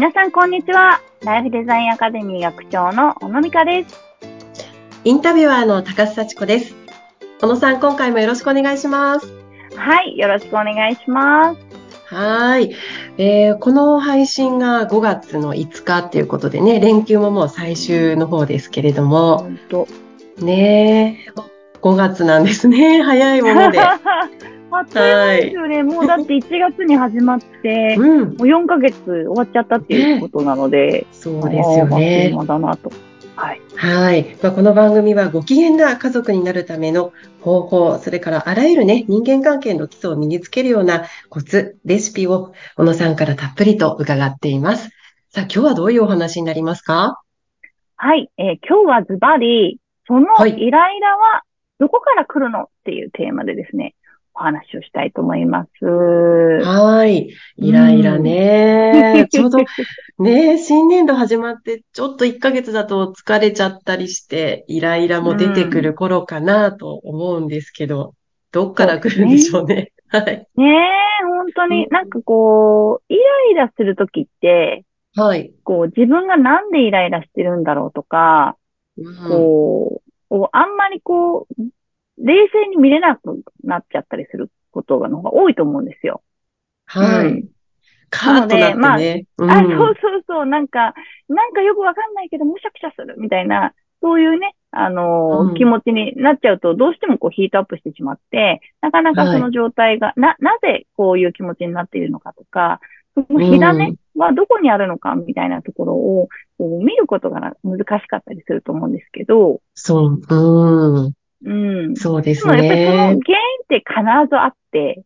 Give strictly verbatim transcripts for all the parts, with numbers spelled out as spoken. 皆さんこんにちは。ライフデザインアカデミー学長の小野美香です。インタビュアーの高須幸子です。小野さん、今回もよろしくお願いします。はい、よろしくお願いします。はい、えー、この配信がごがつのいつかということでね、連休ももう最終の方ですけれども、ほんとねえ、ごがつなんですね。早いものであっという間ですよね、はい、もうだっていちがつに始まって、うん、もうよんかげつ終わっちゃったっていうことなので、そうですよね、まだなと。はい、はい、まあ、この番組はご機嫌な家族になるための方法、それからあらゆるね、人間関係の基礎を身につけるようなコツ、レシピを小野さんからたっぷりと伺っています。さあ、今日はどういうお話になりますか？はい、えー、今日はズバリ、そのイライラはどこから来るのっていうテーマでですね、お話をしたいと思います。はい。イライラね。ちょうどね、新年度始まって、ちょっといっかげつだと疲れちゃったりして、イライラも出てくる頃かなと思うんですけど、うん、どっから来るんでしょうね。はい。ねえ、本当に、なんかこう、イライラするときって、はい。こう、自分がなんでイライラしてるんだろうとか、うん、こう、あんまりこう、冷静に見れなくなっちゃったりすることがの方が多いと思うんですよ。はい。うん、カーッとなってね。まあ、うん、あ、そうそうそう、なんか、なんかよくわかんないけど、むしゃくしゃするみたいな、そういうね、あのーうん、気持ちになっちゃうと、どうしてもこうヒートアップしてしまって、なかなかその状態が、はい、な、なぜこういう気持ちになっているのかとか、その火種はどこにあるのかみたいなところをこう見ることが難しかったりすると思うんですけど。そう。うん。うん。そうですね。でもやっぱりその原因って必ずあって。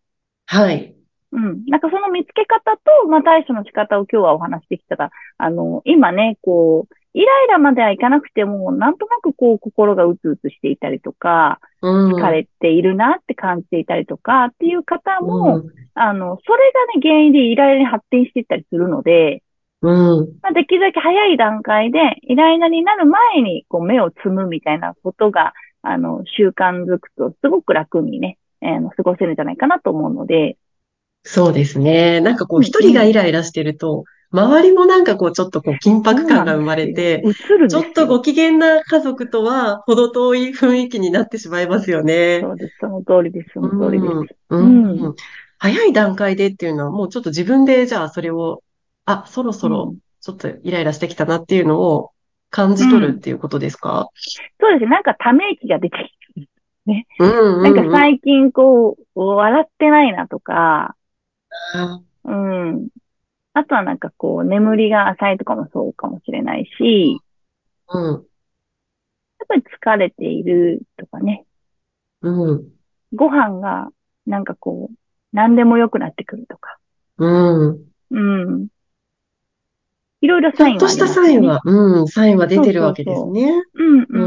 はい。うん。なんかその見つけ方と、まあ対処の仕方を今日はお話できたら、あの、今ね、こう、イライラまではいかなくても、なんとなくこう、心がうつうつしていたりとか、うん、疲れているなって感じていたりとか、っていう方も、うん、あの、それがね、原因でイライラに発展していったりするので、うん。まあ、できるだけ早い段階で、イライラになる前に、こう、目をつむみたいなことが、あの、習慣づくとすごく楽にね、えー、過ごせるんじゃないかなと思うので。そうですね。なんかこう、一人がイライラしてると、うん、周りもなんかこう、ちょっとこう、緊迫感が生まれて、ちょっとご機嫌な家族とは、ほど遠い雰囲気になってしまいますよね。そうです。その通りです。その通りです。うんうんうん、早い段階でっていうのは、もうちょっと自分で、じゃあそれを、あ、そろそろ、ちょっとイライラしてきたなっていうのを、感じ取るっていうことですか？うん、そうですね。なんかため息が出てきてね、うんうんうん。なんか最近こう、笑ってないなとか、うん。あとはなんかこう、眠りが浅いとかもそうかもしれないし、うん。やっぱり疲れているとかね。うん。ご飯がなんかこう、何でも良くなってくるとか。うん。うん。いろいろサインは、ね。ちょっとしたサインは、うん、サインは出てるわけですね。そうそうそう、う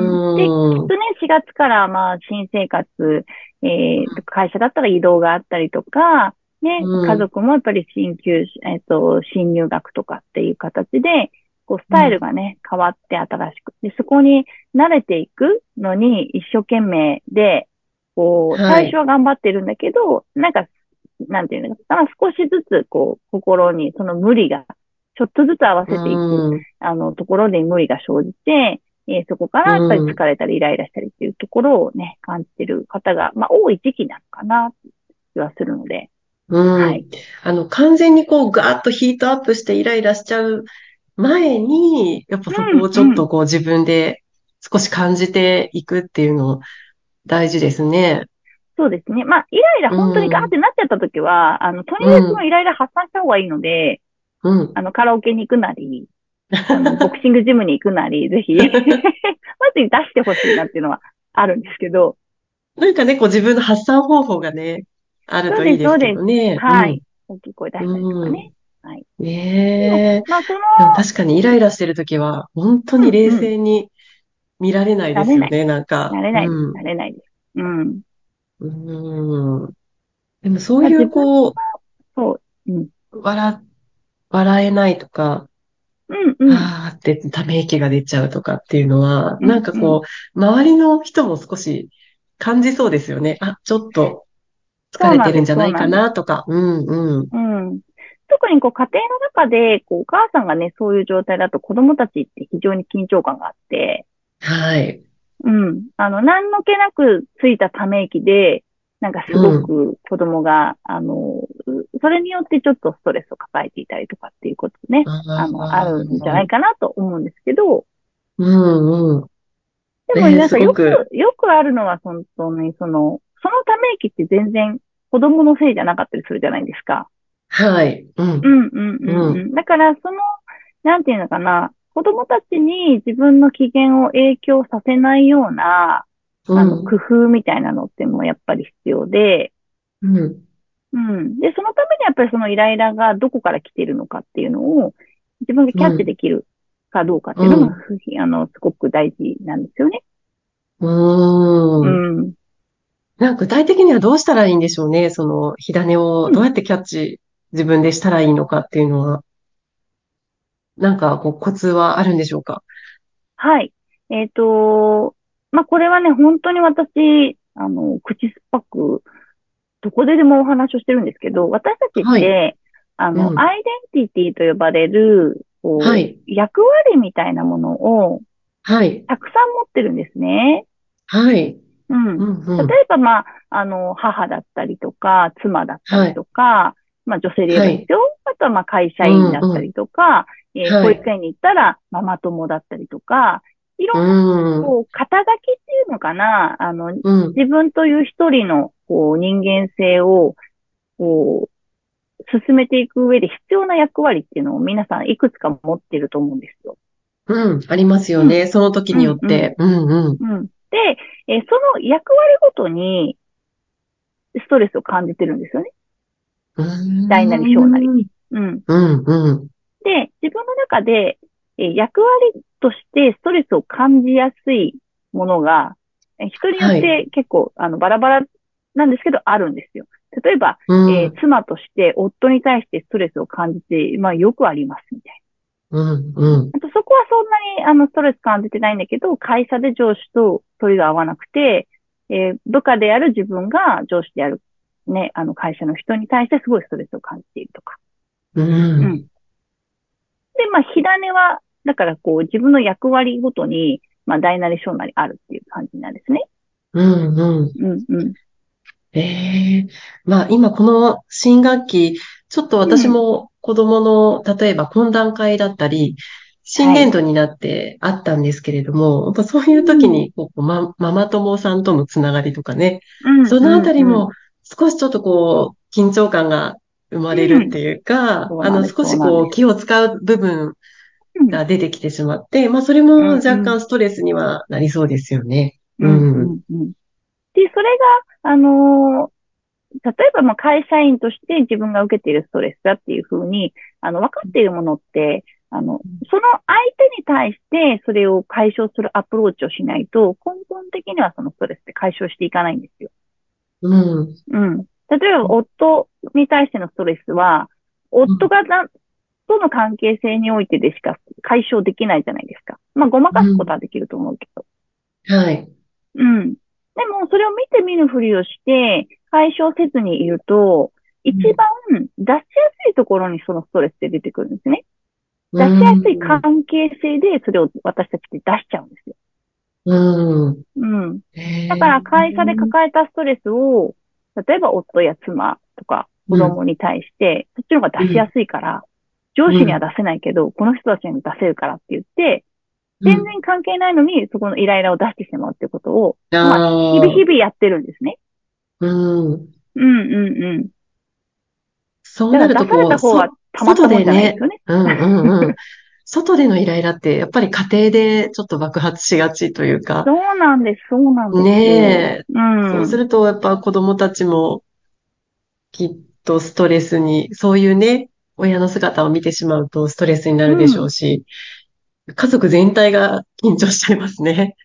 ん、うん。で、きっとね、しがつから、まあ、新生活、えー、会社だったら移動があったりとか、ね、うん、家族もやっぱり新旧、えっと、新入学とかっていう形で、こう、スタイルがね、変わって新しく。で、そこに慣れていくのに一生懸命で、こう、最初は頑張ってるんだけど、はい、なんか、なんていうのかな、少しずつ、こう、心にその無理が、ちょっとずつ合わせていく、うん、あの、ところで無理が生じて、えー、そこからやっぱり疲れたりイライラしたりっていうところをね、感じてる方が、まあ、多い時期なのかな、気はするので。うん。はい。あの、完全にこう、ガーッとヒートアップしてイライラしちゃう前に、やっぱそこをちょっとこう、自分で少し感じていくっていうの、大事ですね。そうですね。まあ、イライラ本当にガーッてなっちゃった時は、うん、あの、とにかくイライラ発散した方がいいので、うんうん、あの、カラオケに行くなり、あのボクシングジムに行くなり、ぜひ、まずに出してほしいなっていうのはあるんですけど。なんかね、こう自分の発散方法がね、あるといいですけどね。そうです、そうです。はい。うん、大きい声出したりとかね。うん、はい。ねえ。まあ、その。確かにイライラしてるときは、本当に冷静に見られないですよね、うんうん、なんか。なれない、うん、なれないです。うん。うん。でもそういう、こう、そう、うん、笑って、笑えないとか、うんうん、あーってため息が出ちゃうとかっていうのは、うんうん、なんかこう、周りの人も少し感じそうですよね。あ、ちょっと疲れてるんじゃないかなとか。うんうん。うん。特にこう家庭の中でこうお母さんがね、そういう状態だと子供たちって非常に緊張感があって、はい。うん。あの、何の気なくついたため息で、なんかすごく子供が、うん、あの、それによってちょっとストレスを抱えていたりとかっていうことね、あ, あの、あるんじゃないかなと思うんですけど、うんうん。でも皆さんよく、ね、よくあるのは本当にその、そのため息って全然子供のせいじゃなかったりするじゃないですか。はい。うん。うんうんうん、うん。だからその、なんていうのかな、子供たちに自分の機嫌を影響させないような、あの、工夫みたいなのってもやっぱり必要で、うん。うん。で、そのためにやっぱりそのイライラがどこから来てるのかっていうのを自分でキャッチできるかどうかっていうのが、うん、あの、すごく大事なんですよね。うーん。うん。なんか具体的にはどうしたらいいんでしょうね。その火種をどうやってキャッチ自分でしたらいいのかっていうのは、なんかこうコツはあるんでしょうか？はい。えっと、まあ、これはね、本当に私、あの、口酸っぱく、どこででもお話をしてるんですけど、私たちって、はい、あの、うん、アイデンティティと呼ばれる、こう、はい、役割みたいなものを、はい。たくさん持ってるんですね。はい。うん。うんうん、例えば、まあ、あの、母だったりとか、妻だったりとか、はい、まあ、女性で言うんですよ。はい、あとは、まあ、会社員だったりとか、うんうん、えー、保育園に行ったら、ママ友だったりとか、いろんな、こう、肩書きっていうのかな、あの、うん、自分という一人の、こう、人間性を、こう、進めていく上で必要な役割っていうのを皆さんいくつか持ってると思うんですよ。うん、ありますよね。うん、その時によって。うんうん。うんうんうん、で、えー、その役割ごとに、ストレスを感じてるんですよね。うん、大なり小なり。うん。うんうん。で、自分の中で、えー、役割としてストレスを感じやすいものが、人によって結構、はい、あの、バラバラなんですけど、あるんですよ。例えば、うん、えー、妻として夫に対してストレスを感じて、まあ、よくあります、みたいな。うん、うん。あと、そこはそんなに、あの、ストレス感じてないんだけど、会社で上司と取りが合わなくて、えー、部下である自分が上司である、ね、あの、会社の人に対してすごいストレスを感じているとか。うん。うん、で、まあ、火種は、だからこう自分の役割ごとに、まあ、大なり小なりあるっていう感じなんですね。うんうん。うんうん。ええー。まあ今この新学期、ちょっと私も子供の、うん、例えば懇談会だったり、新年度になってあったんですけれども、はい、やっぱそういう時にこう、ま、ママ友さんとのつながりとかね、うん、そのあたりも少しちょっとこう、緊張感が生まれるっていうか、うん、あの少しこう気を使う部分、が出てきてしまって、まあそれも若干ストレスにはなりそうですよね。うんうんうん、で、それが、あのー、例えばまあ会社員として自分が受けているストレスだっていうふうに、あの、分かっているものって、あの、その相手に対してそれを解消するアプローチをしないと、根本的にはそのストレスって解消していかないんですよ。うん。うん。例えば夫に対してのストレスは、夫がな、うんとの関係性においてでしか解消できないじゃないですか。まあ、ごまかすことはできると思うけど。うん、はい。うん。でも、それを見て見ぬふりをして、解消せずにいると、一番出しやすいところにそのストレスって出てくるんですね。出しやすい関係性で、それを私たちって出しちゃうんですよ。うん。うん。だから、会社で抱えたストレスを、例えば夫や妻とか子供に対して、うん、そっちの方が出しやすいから、うん上司には出せないけど、うん、この人たちに出せるからって言って、全然関係ないのに、そこのイライラを出してしまうってことを、うん、まあ、日々日々やってるんですね。うん。うんうんうん。そうなるとこう、出された方はたまったもんじゃないですよね。外でね、うんうんうん、外でのイライラって、やっぱり家庭でちょっと爆発しがちというか。そうなんです、そうなんです。ねえ。うん、そうすると、やっぱ子供たちも、きっとストレスに、そういうね、親の姿を見てしまうとストレスになるでしょうし、うん、家族全体が緊張しちゃいますね。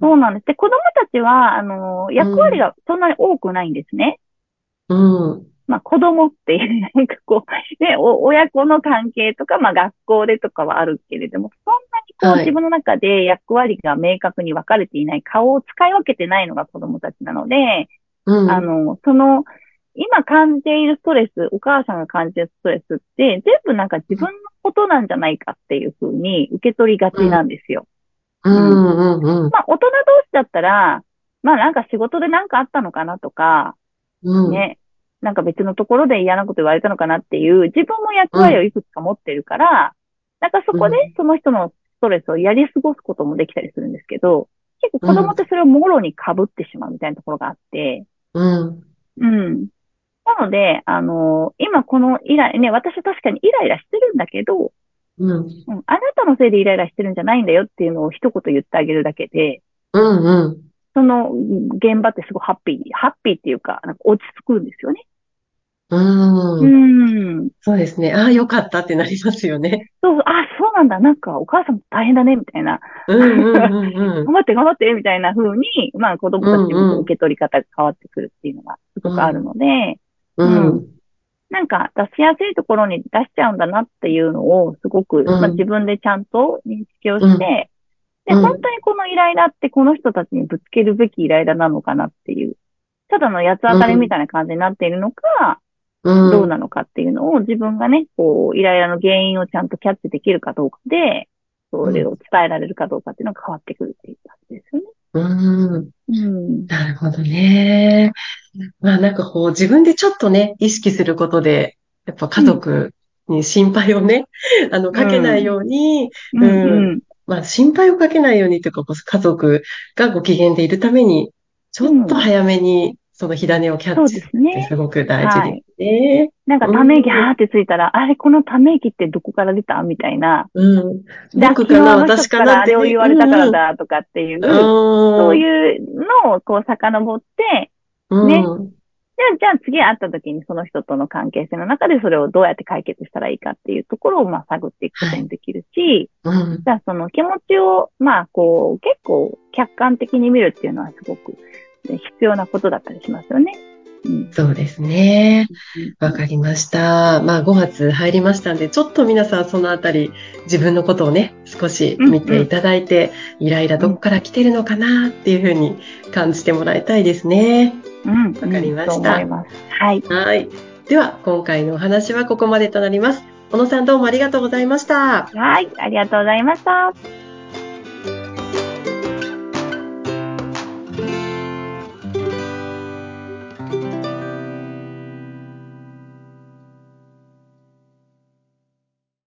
そうなんです。で、子供たちは、あの、役割がそんなに多くないんですね。うん。まあ、子供って、なんかこう、ね、親子の関係とか、まあ、学校でとかはあるけれども、そんなにこう、自分の中で役割が明確に分かれていない、はい、顔を使い分けてないのが子供たちなので、うん、あの、その、今感じているストレス、お母さんが感じているストレスって、全部なんか自分のことなんじゃないかっていうふうに受け取りがちなんですよ。うんうんうんうん、まあ、大人同士だったら、まあなんか仕事でなんかあったのかなとか、うん、ね、なんか別のところで嫌なこと言われたのかなっていう、自分も役割をいくつか持ってるから、うん、なんかそこでその人のストレスをやり過ごすこともできたりするんですけど、結構子供ってそれをもろに被ってしまうみたいなところがあって、うん。うん。なので、あのー、今このイライ、ね、私は確かにイライラしてるんだけど、うんうん、あなたのせいでイライラしてるんじゃないんだよっていうのを一言言ってあげるだけで、うんうん、その現場ってすごいハッピー、ハッピーっていうか、なんか落ち着くんですよね。うん。うん。そうですね。ああ、よかったってなりますよね。そう、ああ、そうなんだ。なんかお母さん大変だね、みたいな。うんうんうんうん、頑張って頑張って、みたいな風に、まあ子供たちの受け取り方が変わってくるっていうのがすごくあるので、うんうんうん、なんか出しやすいところに出しちゃうんだなっていうのをすごく、うんまあ、自分でちゃんと認識をして、うん、で、本当にこのイライラってこの人たちにぶつけるべきイライラなのかなっていう、ただの八つ当たりみたいな感じになっているのか、うん、どうなのかっていうのを自分がね、こう、イライラの原因をちゃんとキャッチできるかどうかで、それを伝えられるかどうかっていうのが変わってくるっていう感じですよね。うんうん、なるほどね。まあなんかこう自分でちょっとね意識することでやっぱ家族に心配をね、うん、あのかけないように、うんうんうん、まあ心配をかけないようにというか家族がご機嫌でいるためにちょっと早めにその火種をキャッチするってすごく大事ですね。はい、なんかため息はーってついたら、うん、あれこのため息ってどこから出たみたいな。うん。僕かな私かなって。あれを言われたからだとかっていう、うん、そういうのをこう遡って、うん、ね。じゃあ、じゃあ次会った時にその人との関係性の中でそれをどうやって解決したらいいかっていうところをまあ探っていくこともできるし、はいうん、じゃあその気持ちをまあこう結構客観的に見るっていうのはすごく必要なことだったりしますよね。うん、そうですね。わかりました。まあごがつ入りましたんで、ちょっと皆さんそのあたり自分のことをね、少し見ていただいて、うんうん、イライラどこから来てるのかなっていうふうに感じてもらいたいですね。うん、わかりました。はい。はい。では今回のお話はここまでとなります。小野さんどうもありがとうございました。はい、ありがとうございました。